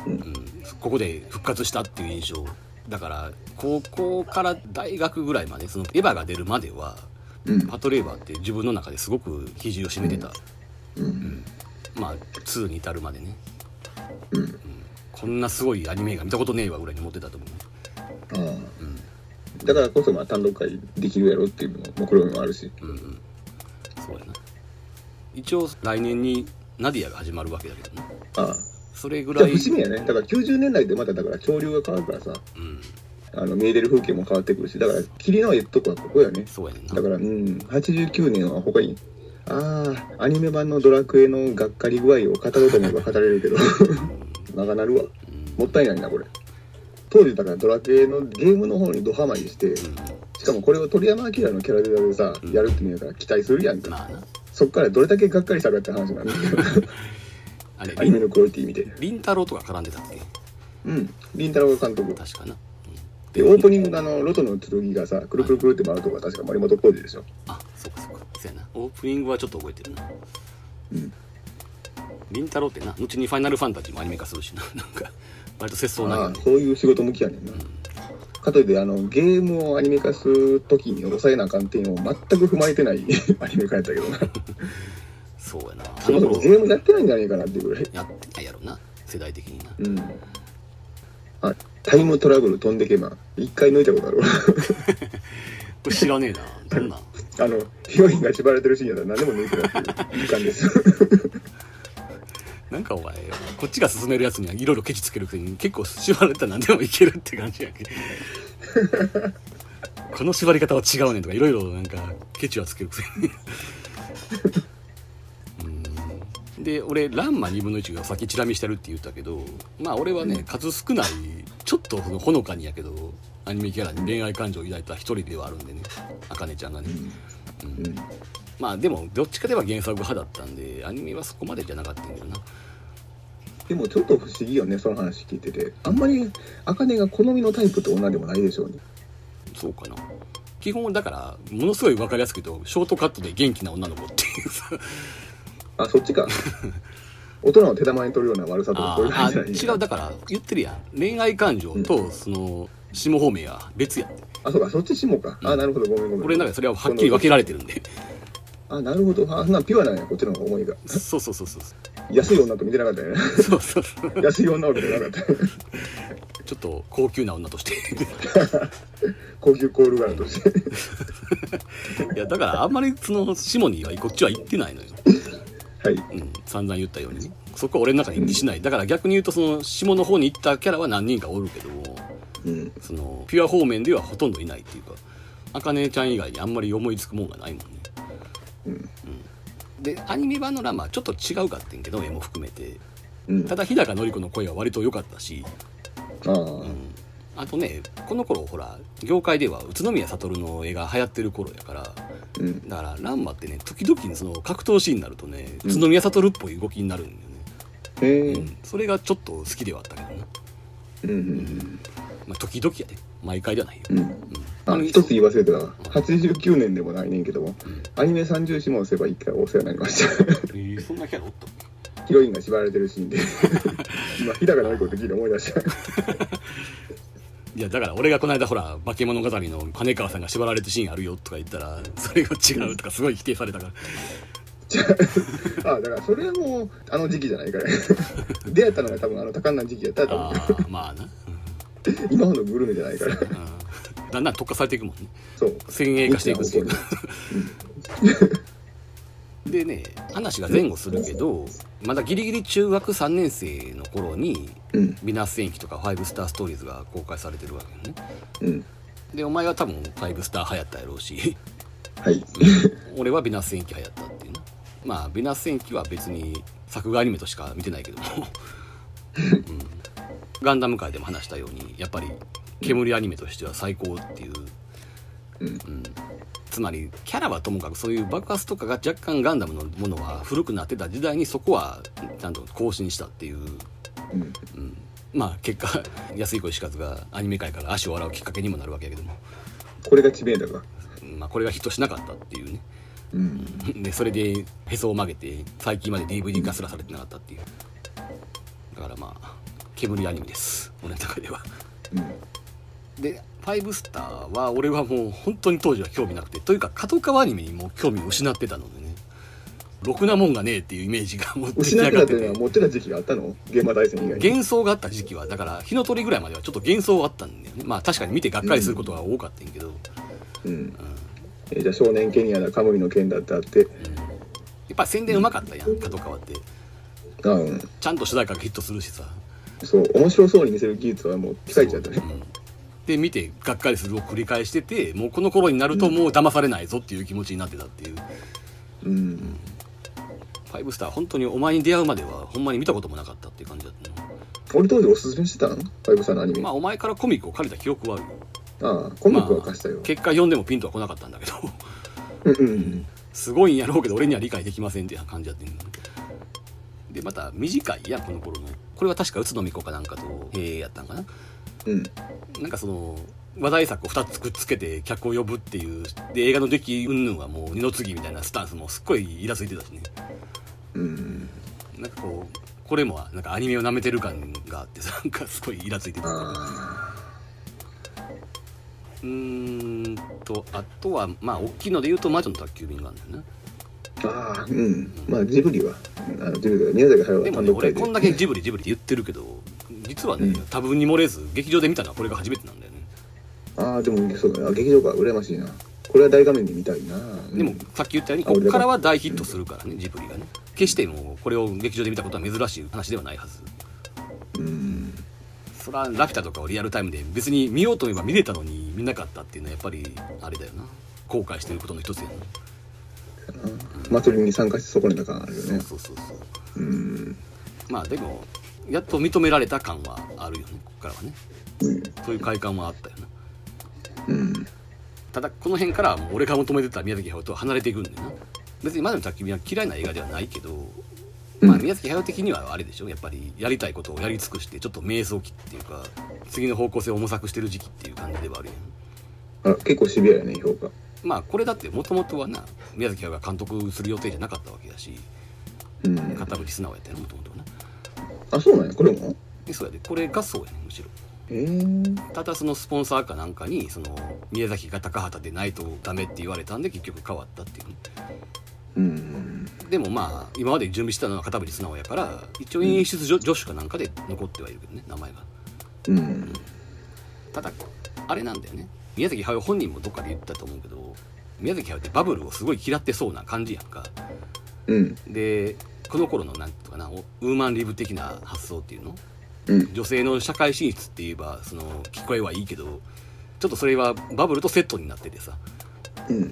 うんうん、ここで復活したっていう印象だから、高校から大学ぐらいまでそのエヴァが出るまでは、うん、パトレーバーって自分の中ですごく比重を占めてた、うんうん、まあにに至るまでね、うんうん、こんなすごいアニメが見たことねえわぐらいに思ってたと思う、ね、あ、うん、だからこそまあ単独会できるやろっていうのも目論見もあるし、うんうん、そうやな。一応来年にナディアが始まるわけだけどね。ああ、それぐらい節目やね。だからきゅうじゅうねんだいでまただから潮流が変わるからさ、うん、あの見えてる風景も変わってくるし、だから霧のえっとこはここやね。そうやねんな。だから、うん、はちじゅうきゅうねんは他にああアニメ版のドラクエのがっかり具合を語ろうと思えば語れるけど長なるわ、うん、もったいないなこれ。当時だからドラクエのゲームの方にドハマりして、うん、しかもこれを鳥山明のキャラデザでさ、うん、やるっていうから期待するやんか、まあ、そっからどれだけがっかりしたかって話なんだけどあれアニメのクオリティ見てりんたろーとか絡んでたっけ。うん、りんたろーが監督確かな、うん、でオープニングがロトの剣がさくるくるくるって回るとか確か森本浩二でしょ。あ、そうかそうか、そうやな、オープニングはちょっと覚えてるな。うん、りんたろーってな後にファイナルファンタジーもアニメ化するしな、なんか割と節操ないよね。あ、そういう仕事向きやねんな、うん、かといってあのゲームをアニメ化するときに抑えなあかん点を全く踏まえてないアニメ化やったけどなそうやな、そもそもゲームやってないんじゃねえかなっていうぐらいやってないやろな世代的にな、うん、あ、タイムトラブル飛んでけば一回抜いたことあるこれ知らねえな、どんなあのヒロインが縛られてるシーンやったら何でも抜いてたっていう感じですなんかお前こっちが進めるやつにはいろいろケチつけるくせに結構縛られたら何でもいけるって感じやんけこの縛り方は違うねんとかいろいろなんかケチはつけるくせにうんで俺ランマにぶんのいちがさっきチラ見してるって言ったけど、まあ俺はね数少ないちょっとそのほのかにやけどアニメキャラに恋愛感情を抱いた一人ではあるんでね、あかねちゃんがね、うん、うん、まあでもどっちかでは原作派だったんでアニメはそこまでじゃなかったんだよな、でもちょっと不思議よね、その話聞いてて。あんまり茜が好みのタイプって女でもないでしょうね。そうかな。基本だからものすごい分かりやすく言うとショートカットで元気な女の子っていうさあ、そっちか大人を手玉に取るような悪さとかこれなんじゃない？違う、だから言ってるやん、恋愛感情とその下方面は別や、うん、あ、そうか、そっち下か、うん、あ、なるほど、ごめんごめん、俺なんかそれははっきり分けられてるんであ、なるほど、あ、なんピュアなんや、こっちの方が思いがそうそうそうそう、安い女と見てなかったよねそうそうそう安い女を見てなかったちょっと高級な女として高級コールガーとしていやだからあんまりそのシモにはこっちは行ってないのよはい、うん、散々言ったように、ね、そこは俺の中に気しない、うん、だから逆に言うとそのシモの方に行ったキャラは何人かおるけど、うん、そのピュア方面ではほとんどいないっていうか、あかねちゃん以外にあんまり思いつくもんがないもんね、うんうん、でアニメ版のラマはちょっと違うかってんけど絵も含めて、うん、ただ日高のり子の声は割と良かったし、あ、うん、あとねこの頃ほら業界では宇都宮悟の絵が流行ってる頃やから、うん、だからランマってね時々その格闘シーンになるとね、うん、宇都宮悟っぽい動きになるんだよね、へ、うん、それがちょっと好きではあったけどな、うんうんうん、まあ時々やで、毎回ではないよ、うんうん、あの一つ言い忘れてたな、はちじゅうきゅうねんでもないねんけども、うん、アニメ三重志門すれば一回お世話になりました、えー、そんなキャラおったの？ヒロインが縛られてるシーンで今日高のり子って聞いて思い出したいやだから俺がこの間ほら化け物語の金川さんが縛られてるシーンあるよとか言ったらそれが違うとかすごい否定されたからあ、だからそれはもうあの時期じゃないから出会ったのが多分あの多感な時期やったら多分あ、まあな、今ほどグルメじゃないからだんだん特化されていくもんね、そう先鋭化していくっていうでね、話が前後するけど、まだギリギリ中学さんねん生の頃に、うん、ヴィナス戦記とかファイブスターストーリーズが公開されてるわけよね、うん、で、お前は多分ファイブスター流行ったやろうし、はい、うん、俺はヴィナス戦記流行ったっていうな、まあヴィナス戦記は別に作画アニメとしか見てないけども、うん、ガンダム界でも話したようにやっぱり煙アニメとしては最高っていう、うんうん、つまりキャラはともかくそういう爆発とかが若干ガンダムのものは古くなってた時代にそこはちゃんと更新したっていう、うんうん、まあ結果安井義和がアニメ界から足を洗うきっかけにもなるわけやけども、これが知名度が、まあ、これがヒットしなかったっていうね、うん、でそれでへそを曲げて最近まで ディーブイディー 化すらされてなかったっていう、だからまあ煙アニメです俺の中では、うん、でファイブスターは俺はもう本当に当時は興味なくて、というか角川アニメにも興味を失ってたのでね、ろくなもんがねえっていうイメージがもう出来上がってて、失ってたっていうのは持ってた時期があったの？現場大戦以外に幻想があった時期はだから火の鳥ぐらいまではちょっと幻想はあったんだよね、まあ確かに見てがっかりすることが多かったんけど、うん、うん、えー、じゃあ少年ケニアだカムイの剣だってあって、うん、やっぱり宣伝うまかったやん、角川って、うん、ちゃんと主題歌がヒットするしさ、そう面白そうに見せる技術はもうピカイチだったね、で見てがっかりするを繰り返してて、もうこの頃になるともう騙されないぞっていう気持ちになってたっていう、うんうん、ファイブスター本当にお前に出会うまではほんまに見たこともなかったっていう感じだったの。俺当時おすすめしてたのファイブスターのアニメ、まあお前からコミックを借りた記憶はあるよ。ああコミックは貸したよ、まあ、結果読んでもピンとは来なかったんだけどうんうん、うん、すごいんやろうけど俺には理解できませんっていう感じだったんだ。でまた短いやこの頃の、これは確か宇都美子かなんかとへえやったんかな、うん、なんかその話題作をふたつくっつけて客を呼ぶっていうで、映画の出来云々はもう二の次みたいなスタンスもすっごいイラついてたしね、うん、なんかこうこれもなんかアニメを舐めてる感があってなんかすごいイラついてた。うーんとあとはまあ大きいので言うと魔女の宅急便があるんだよね。ああうん、うん、まあジブリはあのジブリは宮崎駿は単独で、でもね俺こんだけジブリジブリって言ってるけど実はね、うん、多分に漏れず劇場で見たのはこれが初めてなんだよね。ああでもそうだな、劇場か羨ましいな、これは大画面で見たいな、うん、でもさっき言ったようにここからは大ヒットするからね、うん、ジブリがね決してもうこれを劇場で見たことは珍しい話ではないはず、うん、そらラピュタとかをリアルタイムで別に見ようと思えば見れたのに見なかったっていうのはやっぱりあれだよな、後悔してることの一つやな、うん、祭りに参加して損ねた感あるよね。そうそうそうそう、うん、まあでもやっと認められた感はあるよね、ここからはね、うん、そういう快感はあったよな、うん、ただこの辺から俺が求めてた宮崎駿とは離れていくんだよな。別に魔女の宅急便は嫌いな映画ではないけど、まあ、宮崎駿的にはあれでしょ、やっぱりやりたいことをやり尽くしてちょっと迷走期っていうか次の方向性を模索してる時期っていう感じではあるやん。あ、結構シビアやね評価。まあこれだってもともとはな宮崎駿が監督する予定じゃなかったわけだし、うん、片渕素直やったよもともとはな。あ、そうなんや。これもそうやで、これがそうやねむしろ。えー、ただそのスポンサーかなんかにその宮崎が高畑でないとダメって言われたんで結局変わったっていう、ね。うん、でもまあ今まで準備してたのは片渕素直やから一応演出助手かなんかで残ってはいるけどね名前が、うんうん、ただあれなんだよね、宮崎駿本人もどっかで言ったと思うけど宮崎駿ってバブルをすごい嫌ってそうな感じやんか、うん、でこの頃のなんとかなウーマンリブ的な発想っていうの、うん、女性の社会進出って言えばその聞こえはいいけどちょっとそれはバブルとセットになっててさ、うん、うん、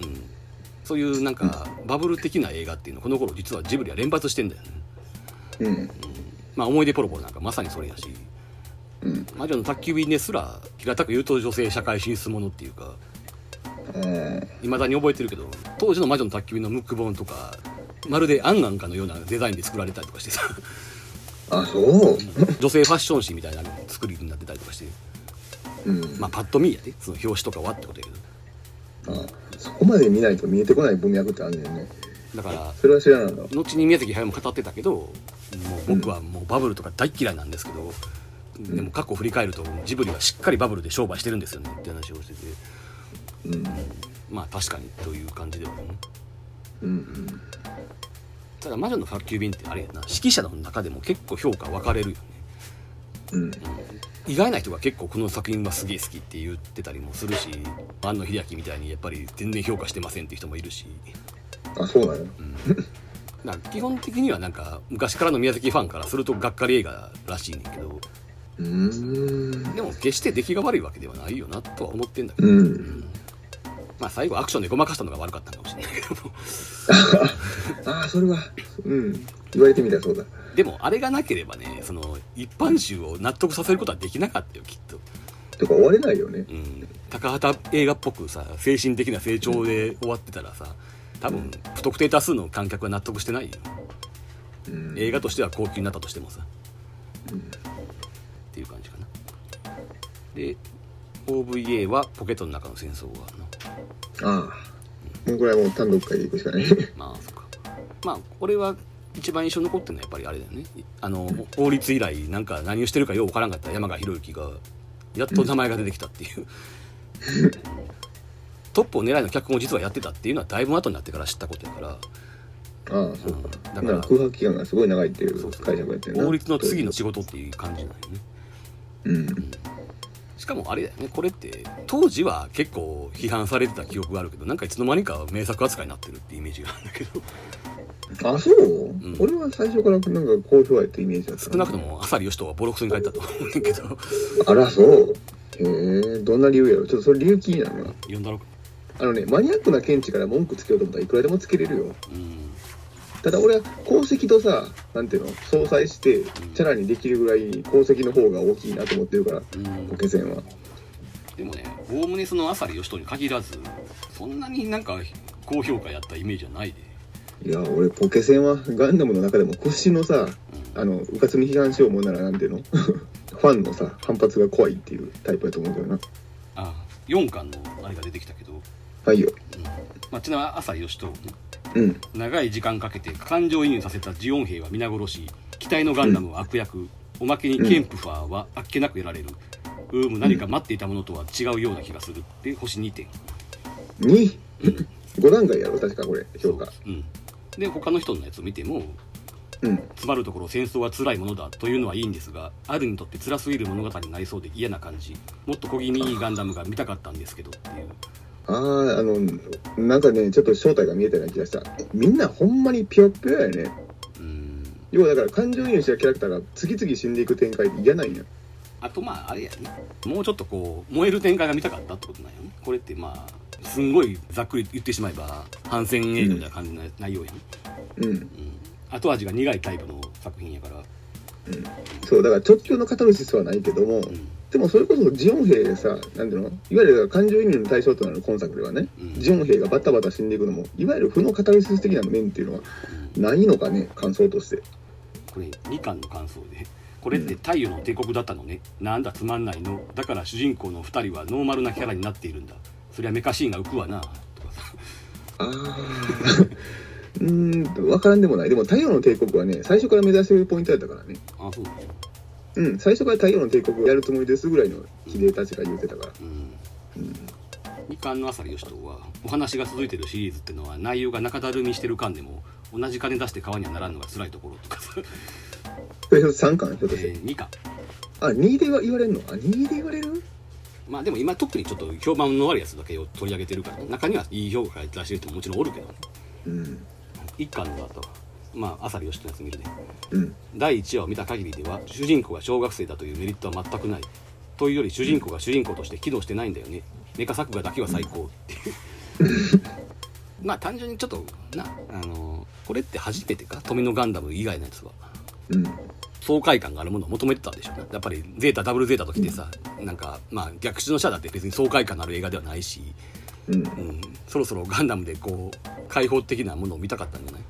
そういうなんかバブル的な映画っていうのこの頃実はジブリは連発してんだよね、うんうん、まあ思い出ポロポロなんかまさにそれやし、うん、魔女の宅急便ですら平たく言うと女性社会進出ものっていうか、えー、未だに覚えてるけど当時の魔女の宅急便のムック本とかまるでアンアンかのようなデザインで作られたりとかしてさあ、そう女性ファッション誌みたいな作りになってたりとかして、うん、まあパッと見やでその表紙とかはってことやけど、ああそこまで見ないと見えてこない文脈ってあるんだよね。だからそれは知らなんだ。後に宮崎駿も語ってたけどもう僕はもうバブルとか大嫌いなんですけど、うん、でも過去振り返るとジブリはしっかりバブルで商売してるんですよねって話をしてて、うん、まあ確かにという感じではね、うんうん、ただ魔女の宅急便ってあれやな指揮者の中でも結構評価分かれるよね、うんうん、意外な人が結構この作品はすげえ好きって言ってたりもするし、庵野秀明みたいにやっぱり全然評価してませんって人もいるし。あ、そうだよ、うん、なんか基本的にはなんか昔からの宮崎ファンからするとがっかり映画らしいねんけど、うーん、でも決して出来が悪いわけではないよなとは思ってんだけど、うんうん、まあ最後アクションでごまかしたのが悪かったのかもしれないけどああそれはうん言われてみたらそうだ。でもあれがなければねその一般衆を納得させることはできなかったよきっと。だから終われないよね、うん、高畑映画っぽくさ精神的な成長で終わってたらさ多分不特定多数の観客は納得してないよ、うん、映画としては高級になったとしてもさ、うん、っていう感じかな。で オーブイエー はポケットの中の戦争はああ、うん、これはもう単独会で行くしかないまあそっか、まあこれは一番印象残ってるのはやっぱりあれだよね、あの法律以来なんか何をしてるかよう分からんかった山川博之がやっと名前が出てきたっていう、うん、トップを狙いの脚本を実はやってたっていうのはだいぶ後になってから知ったことやから。ああ、うん、そうか、だから空白期間がすごい長いっていう解釈やってるな。法律の次の仕事っていう感じなんよね、うんうん、しかもあれだよねこれって当時は結構批判されてた記憶があるけどなんかいつの間にか名作扱いになってるってイメージがあるんだけどあ、そう、うん、俺は最初からなんか好評やってイメージだった、ね、少なくとも浅利義人はボロクソに書いたと思うんだけどあら、そう、へえ、どんな理由やろ。ちょっとそれ理由気になるな。読んだろあのね、マニアックな見地から文句つけようと思ったらいくらでもつけれるよ、うん、ただ俺は功績とさなんていうの相殺してチャラにできるぐらい功績の方が大きいなと思ってるから、うん、ポケセンは。でもね、おおむねその浅利義人に限らずそんなになんか高評価やったイメージはないで。いや俺ポケセンはガンダムの中でも腰のさ、うん、あのうかつに批判しようもんならなんていうのファンのさ反発が怖いっていうタイプだと思うけどな。ああよんかんのあれが出てきたけど、はいよ、うん、まあ、ちなみに浅利義人、うん、長い時間かけて感情移入させたジオン兵は皆殺し、機体のガンダムは悪役、うん、おまけにケンプファーはあっけなくやられる、うん、うーむ何か待っていたものとは違うような気がするって星にてん に?、うん、ごだんかいやろ確かこれ評価。で他の人のやつを見ても、うん、詰まるところ戦争は辛いものだというのはいいんですが、あるにとって辛すぎる物語になりそうで嫌な感じ、もっと小気味いいガンダムが見たかったんですけどっていう。ああ、あのなんかねちょっと正体が見えたような気がした。みんなほんまにピヨピヨやね。うん、要はだから感情移入したキャラクターが次々死んでいく展開って嫌なんや。あとまああれやね、もうちょっとこう燃える展開が見たかったってことなんよねこれって。まあすんごいざっくり言ってしまえば反戦映画みたいな感じの内容やね、うんうん、後味が苦いタイプの作品やから、うん、そうだから直球のカタルシスはないけども、うん、でもそれこそジオン兵でさなんていうのいわゆる感情移入の対象となる今作ではね、うん、ジオン兵がバタバタ死んでいくのもいわゆる負のカタルシス的な面っていうのはないのかね感想として。これにかんの感想で、これって太陽の帝国だったのね、なんだつまんないの、だから主人公のふたりはノーマルなキャラになっているんだ、そりゃメカシーンが浮くわなとかさあうーん、分からんでもない。でも太陽の帝国はね、最初から目指せるポイントだったからね。あ、そうだね。うん、最初から太陽の帝国をやるつもりですぐらいのヒデたちが言ってたから、うんうん、にかんの浅利義人はお話が続いてるシリーズってのは内容が中だるみしてる間でも同じ金出して川にはならんのが辛いところとかささんかんちょっと、えー、にかん、あ、にでは言われるの、あ、にで言われる。まあでも今特にちょっと評判の悪いやつだけを取り上げてるから、中にはいい評価が出してる人ももちろんおるけどね、うん、いっかんの後はまあ浅利義人のやつ見るね、うん、だいいちわを見た限りでは主人公が小学生だというメリットは全くない、というより主人公が主人公として起動してないんだよね、メカ作画だけは最高っていうまあ単純にちょっとな、あのー、これって初めてか富野ガンダム以外のやつは、うん、爽快感があるものを求めてたんでしょうね。やっぱりゼータダブルゼータときてさ、うん、なんかまあ逆襲の者だって別に爽快感のある映画ではないし、うんうん、そろそろガンダムでこう開放的なものを見たかったんじゃない。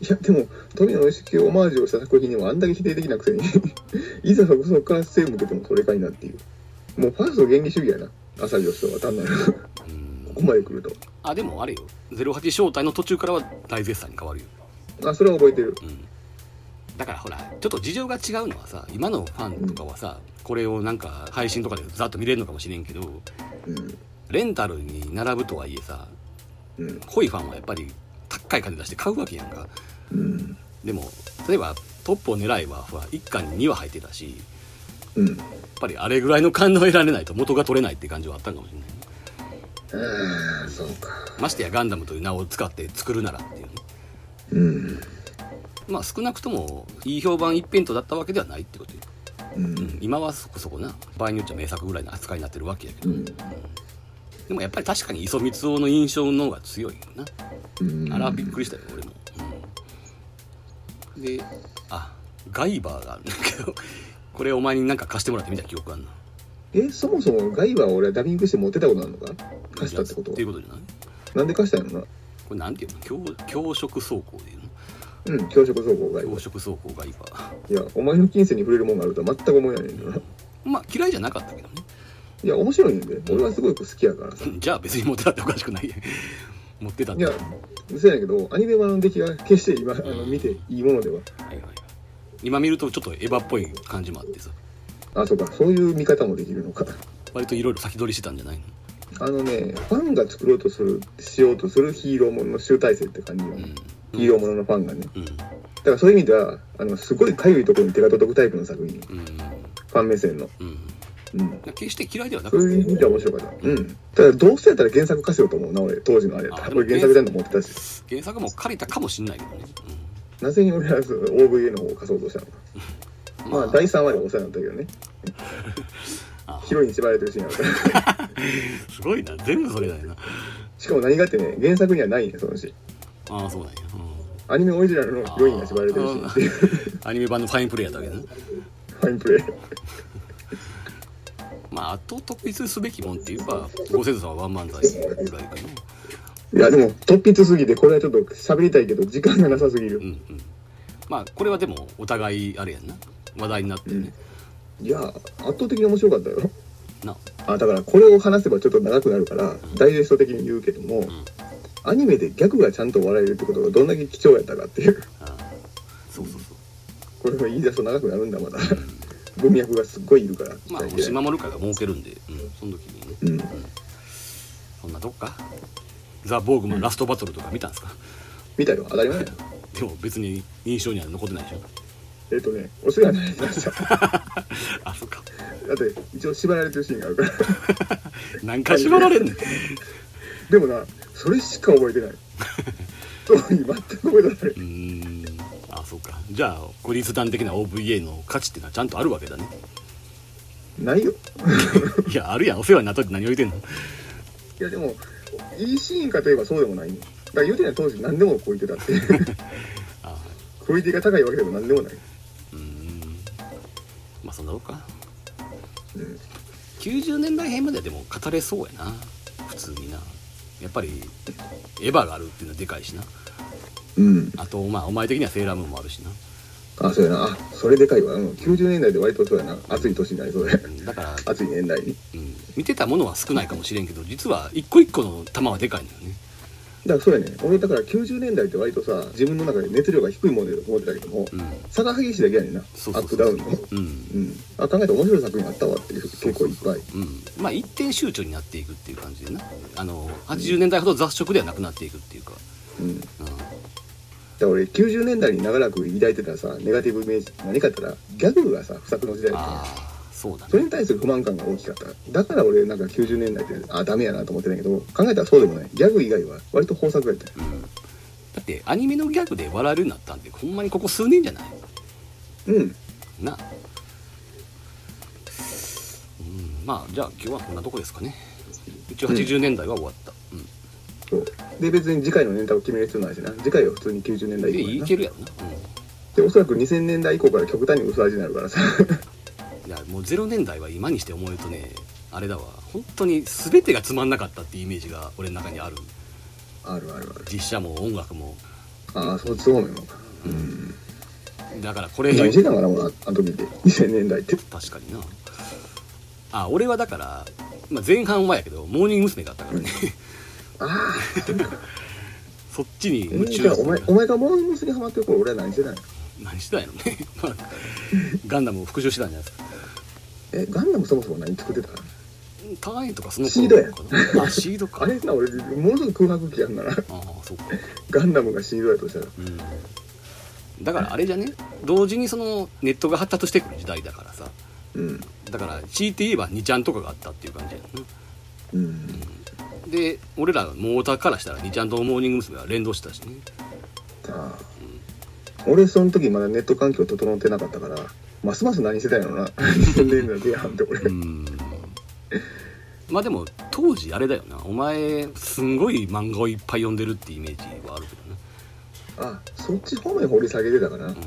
いやでも富野由悠季をオマージュをした作品にもあんだけ否定できなくせにいざそこから背を向けてもそれかいなっていう、もうファースト原理主義やな浅利義人は単なるここまで来ると。あ、でもあれよ、ゼロはち招待の途中からは大絶賛に変わるよ。あ、それは覚えてる、うん、だからほらちょっと事情が違うのはさ、今のファンとかはさ、うん、これをなんか配信とかでざっと見れるのかもしれんけど、うん、レンタルに並ぶとはいえさ、うん、濃いファンはやっぱり高い金出して買うわけやんか、うん、でも例えばトップを狙えばいっかんににわ入ってたし、うん、やっぱりあれぐらいの感動を得られないと元が取れないって感じはあったんかもしれない。あ、そうか。ましてやガンダムという名を使って作るならっていうね、うん、まあ少なくともいい評判一辺倒だったわけではないってことよ、うんうん、今はそこそこな場合によっちゃ名作ぐらいの扱いになってるわけやけど、うんうん、でもやっぱり確かに磯光雄の印象の方が強いよな、うん、あらびっくりしたよ俺も、うん、で、あ、ガイバーがあるんだけどこれお前になんか貸してもらってみた記憶あんな。え、そもそもガイバーを俺はダビングして持ってたことあるのか。貸したってことはっていうことじゃない。なんで貸したんやろな。これなんていうの、教、教職走行でいうの。うん、教職走行ガイバー。教職走行ガイバー。いや、お前の金銭に触れるもんがあるとは全く思えないんだな。まあ嫌いじゃなかったけどね。いや面白いんで、俺はすごく好きやからさ。じゃあ別に持ってたっておかしくないや。持ってたって。いや、そうやけどアニメ版の出来は決して今、うん、あの見ていいものでは。はいはい。今見るとちょっとエヴァっぽい感じもあってさ。あ、そうか、そういう見方もできるのか。割といろいろ先取りしてたんじゃないの。あのね、ファンが作ろうとするしようとするヒーローものの集大成って感じよ、うん、ヒーローもののファンがね、うん、だからそういう意味ではあのすごいかゆいところに手が届くタイプの作品、うん、ファン目線の、うんうん、決して嫌いではなかった。そういう意味では面白かった、うんうん、ただどうせやったら原作貸せようと思うな俺、当時のあれやったら俺原作だと思ってたし、原作も借りたかもしんないけどね、うん、なぜに俺は オーブイエー の方を貸そうとしたのかまあ、まあ、だいさんわでお世話になったけどねヒロインに縛られてるシーンあるからすごいな、全部それだよな。しかも何がってね、原作にはないんだそのシーン。ああ、そうなんや、うん、アニメオリジナルのヒロインが縛られてるシーンっていうアニメ版のファインプレイやったわけだねファインプレイまあ、あと特筆すべきもんっていうかご先祖様はワンマンザイぐらいかな。いやでも突筆すぎてこれはちょっと喋りたいけど時間がなさすぎる、うんうん、まあこれはでもお互いあれやんな、話題になってね、うん、いや圧倒的に面白かったよな。あ、だからこれを話せばちょっと長くなるから、うん、ダイジェスト的に言うけども、うん、アニメでギャグがちゃんと笑えるってことがどんだけ貴重やったかっていう。あ、そうそうそう、これもいいだと長くなるんだまだ、うん、文脈がすっごいいるから。まあ星守る会が儲けるんで、うん、その時にね、うんうん、そんなどっかザ・ボーグマン、うん、ラストバトルとか見たんですか。見たよ、当たり前でも別に印象には残ってないでしょ。えっとね、お世話になりましたあ、そっか、だって一応縛られてるシーンがあるから何回縛られんねんでもな、それしか覚えてない特に全く覚えてない。うーん、あ、そっか。じゃあゴリス団的な オーブイエー の価値ってのはちゃんとあるわけだね。ないよいや、あるやん、お世話になったって何を言うてんのいやでも、いいシーンかといえばそうでもない、ね、だから言うてない当時何でもこう言ってたってあ、クオリティが高いわけでも何でもない。まあそんなとこか、うん、きゅうじゅうねんだい編まででも語れそうやな普通にな。やっぱりエヴァがあるっていうのはでかいしな、うん、あとまあお前的にはセーラームーンもあるしな、あ、そうやな。あ、それでかいわ。うん、きゅうじゅうねんだいで割とそうやな。暑い年になりそうで。だから暑い年代に、うん、見てたものは少ないかもしれんけど、実は一個一個の球はでかいんだよね。だからそれね、俺だからきゅうじゅうねんだいって割とさ、自分の中で熱量が低いもので思ってたけども、うん、差が激しいだけやねんな。そうそうそうそう、アップダウンの、うんうん、あ、考えて面白い作品あったわっていう、結構いっぱい、うん、まあ一点集中になっていくっていう感じでな、あのはちじゅうねんだいほど雑食ではなくなっていくっていうか、うん、うん、俺きゅうじゅうねんだいに長らく抱いてたさ、ネガティブイメージ何かあったらギャグがさ不作の時代だった。あ、そうだね。それに対する不満感が大きかった。だから俺なんかきゅうじゅうねんだいってあダメやなと思ってたけど、考えたらそうでもない。ギャグ以外は割と豊作やったよ、うん、だってアニメのギャグで笑えるようになったんで、ほんまにここ数年じゃない。うんな、うん、まあじゃあ今日はこんなとこですかね。一応はちじゅうねんだいは終わった、うんうん、で別に次回のネタを決める必要ないしな。次回は普通にきゅうじゅうねんだい以降やな。いけるやろな、うん、でおそらくにせんねんだい以降から極端に薄味になるからさいやもうゼロねんだいは今にして思えるとね、あれだわ、本当に全てがつまんなかったっていうイメージが俺の中にある。あるあるある。実写も音楽も。ああ、そうそう思うのか、うんうん、だからこれ何時間かな、もうあの時ってにせんねんだいって。確かにな。あ、俺はだから、まあ、前半はやけどモーニング娘。だったからね、うんあそっちに夢中だった、えー、お前お前がモーニング娘。にハマってる頃、俺は何してないの何してないのねガンダムを復習してたんじゃないですか。え、ガンダムそもそも何作ってたの。ターンとかその頃のかな。シードや。あ、シードかあれな、俺ものすごく空白期やんなら。ああ、そうか。ガンダムがシードやとしたら、うん、だからあれじゃね、同時にそのネットが発達してくる時代だからさ、うん、だから強いて言えばにちゃんとかがあったっていう感じやな、ね、うん、うん、で俺らモーターからしたらにちゃんとモーニング娘。が連動してたしね。ああ、うん、俺その時まだネット環境整ってなかったから、ますます何してたんやろなにせんねんだい前半って俺、うん、まあでも当時あれだよな、お前すんごい漫画をいっぱい読んでるってイメージはあるけどな。あ、そっち方面掘り下げてたから、うん、ひ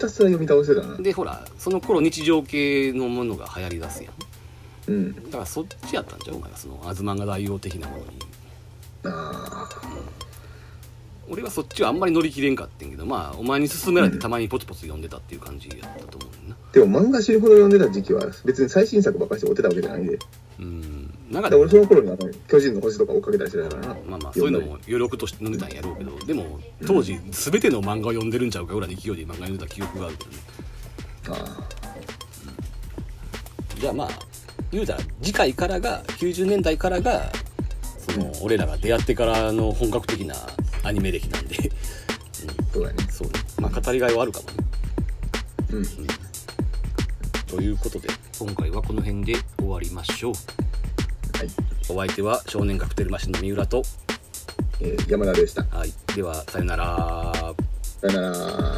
たすら読み倒してたな。でほらその頃日常系のものが流行りだすやん。うん、だからそっちやったんじゃんお前が、そのアズマンガ大王的なものに。あ、うん、俺はそっちはあんまり乗り切れんかってんけど、まあお前に勧められてたまにポツポツ読んでたっていう感じやったと思うな、うん、でも漫画知るほど読んでた時期は別に最新作ばっかりして追ってたわけじゃないんで、うん、なんかで俺その頃に巨人の星とか追っかけたりしてたからな、まあまあそういうのも余力として飲んでたんやろうけど、でも当時全ての漫画を読んでるんちゃうかぐらいの勢いで漫画読んでた記憶があるけどね。あ、うん、じゃあまあ言うたら次回からがきゅうじゅうねんだいからがその俺らが出会ってからの本格的なアニメ歴なんで、うん、そうだね、そうね、まあ語りがいはあるかもね、うん、うん、ということで今回はこの辺で終わりましょう、はい、お相手は少年カクテルマシンの三浦と、えー、山田でした、はい、ではさよなら。さよなら。